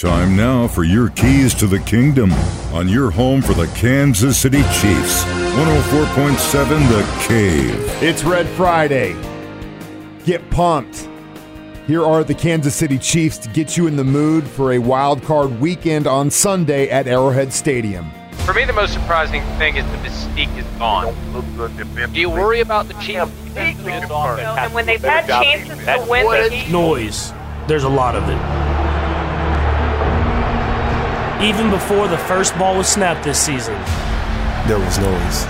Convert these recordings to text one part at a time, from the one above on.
Time now for your keys to the kingdom on your home for the Kansas City Chiefs. 104.7 The Cave. It's Red Friday. Get pumped. Here are the Kansas City Chiefs to get you in the mood for a wild card weekend on Sunday at Arrowhead Stadium. For me, the most surprising thing is the mystique is gone. Do you worry about the Chiefs? And when they've had chances to win the game. Noise. There's a lot of it. Even before the first ball was snapped this season, there was noise.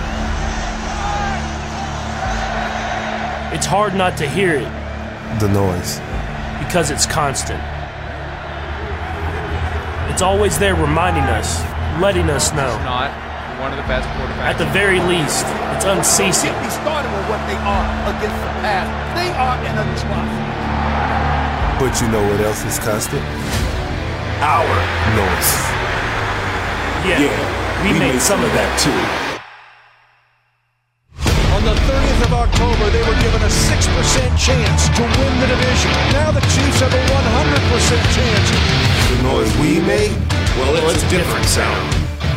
It's hard not to hear it. The noise. Because it's constant. It's always there reminding us, letting us know. It's not one of the best quarterbacks. At the very least, it's unceasing. Get me started with what they are against the pass. They are in a trust. But you know what else is constant? Our noise. Yeah, we made some of that too. On the 30th of October, they were given a 6% chance to win the division. Now the Chiefs have a 100% chance. The noise we made, well, it's a different sound.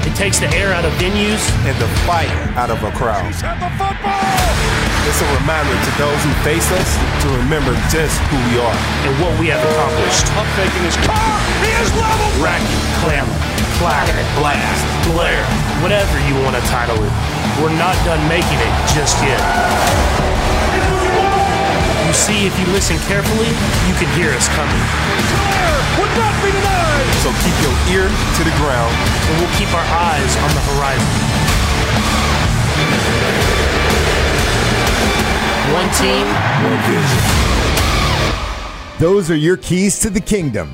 It takes the air out of venues and the fire out of a crowd. Chiefs have the football! It's a reminder to those who face us to remember just who we are and what we have accomplished. Up faking his car, he is level! Racky, clamor, clatter, blast, glare, whatever you want to title it. We're not done making it just yet. You see, if you listen carefully, you can hear us coming. Would not be denied. So keep your ear to the ground, and we'll keep our eyes on the horizon. One team, one vision. Those are your keys to the kingdom.